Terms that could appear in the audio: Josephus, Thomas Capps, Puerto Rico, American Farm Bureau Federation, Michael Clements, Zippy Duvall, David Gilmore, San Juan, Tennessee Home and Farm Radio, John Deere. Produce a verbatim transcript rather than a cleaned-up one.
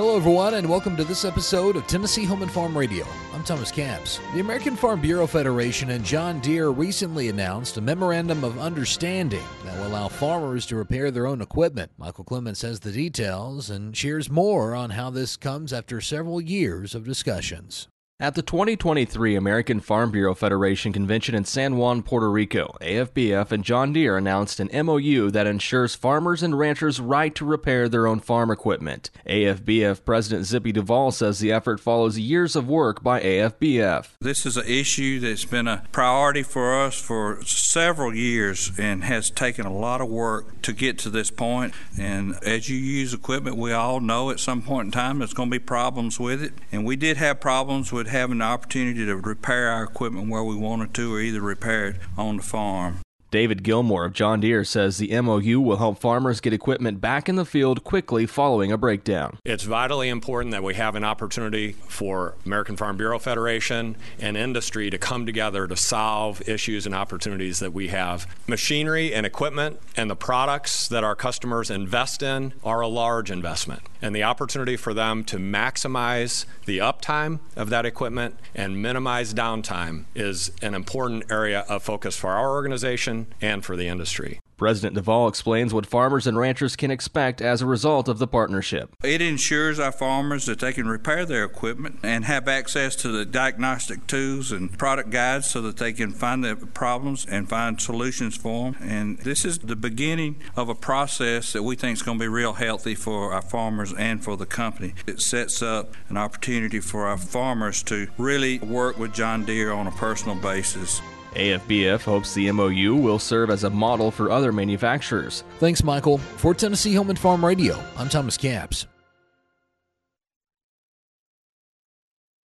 Hello everyone and welcome to this episode of Tennessee Home and Farm Radio. I'm Thomas Capps. The American Farm Bureau Federation and John Deere recently announced a memorandum of understanding that will allow farmers to repair their own equipment. Michael Clements has the details and shares more on how this comes after several years of discussions. At the twenty twenty-three American Farm Bureau Federation Convention in San Juan, Puerto Rico, A F B F and John Deere announced an M O U that ensures farmers and ranchers' right to repair their own farm equipment. A F B F President Zippy Duvall says the effort follows years of work by A F B F. This is an issue that's been a priority for us for several years and has taken a lot of work to get to this point. And as you use equipment, we all know at some point in time there's going to be problems with it. And we did have problems with having the opportunity to repair our equipment where we wanted to, or either repair it on the farm. David Gilmore of John Deere says the M O U will help farmers get equipment back in the field quickly following a breakdown. It's vitally important that we have an opportunity for American Farm Bureau Federation and industry to come together to solve issues and opportunities that we have. Machinery and equipment and the products that our customers invest in are a large investment, and the opportunity for them to maximize the uptime of that equipment and minimize downtime is an important area of focus for our organization and for the industry. President Duvall explains what farmers and ranchers can expect as a result of the partnership. It ensures our farmers that they can repair their equipment and have access to the diagnostic tools and product guides so that they can find the problems and find solutions for them. And this is the beginning of a process that we think is going to be real healthy for our farmers and for the company. It sets up an opportunity for our farmers to really work with John Deere on a personal basis. A F B F hopes the M O U will serve as a model for other manufacturers. Thanks, Michael. For Tennessee Home and Farm Radio, I'm Thomas Capps.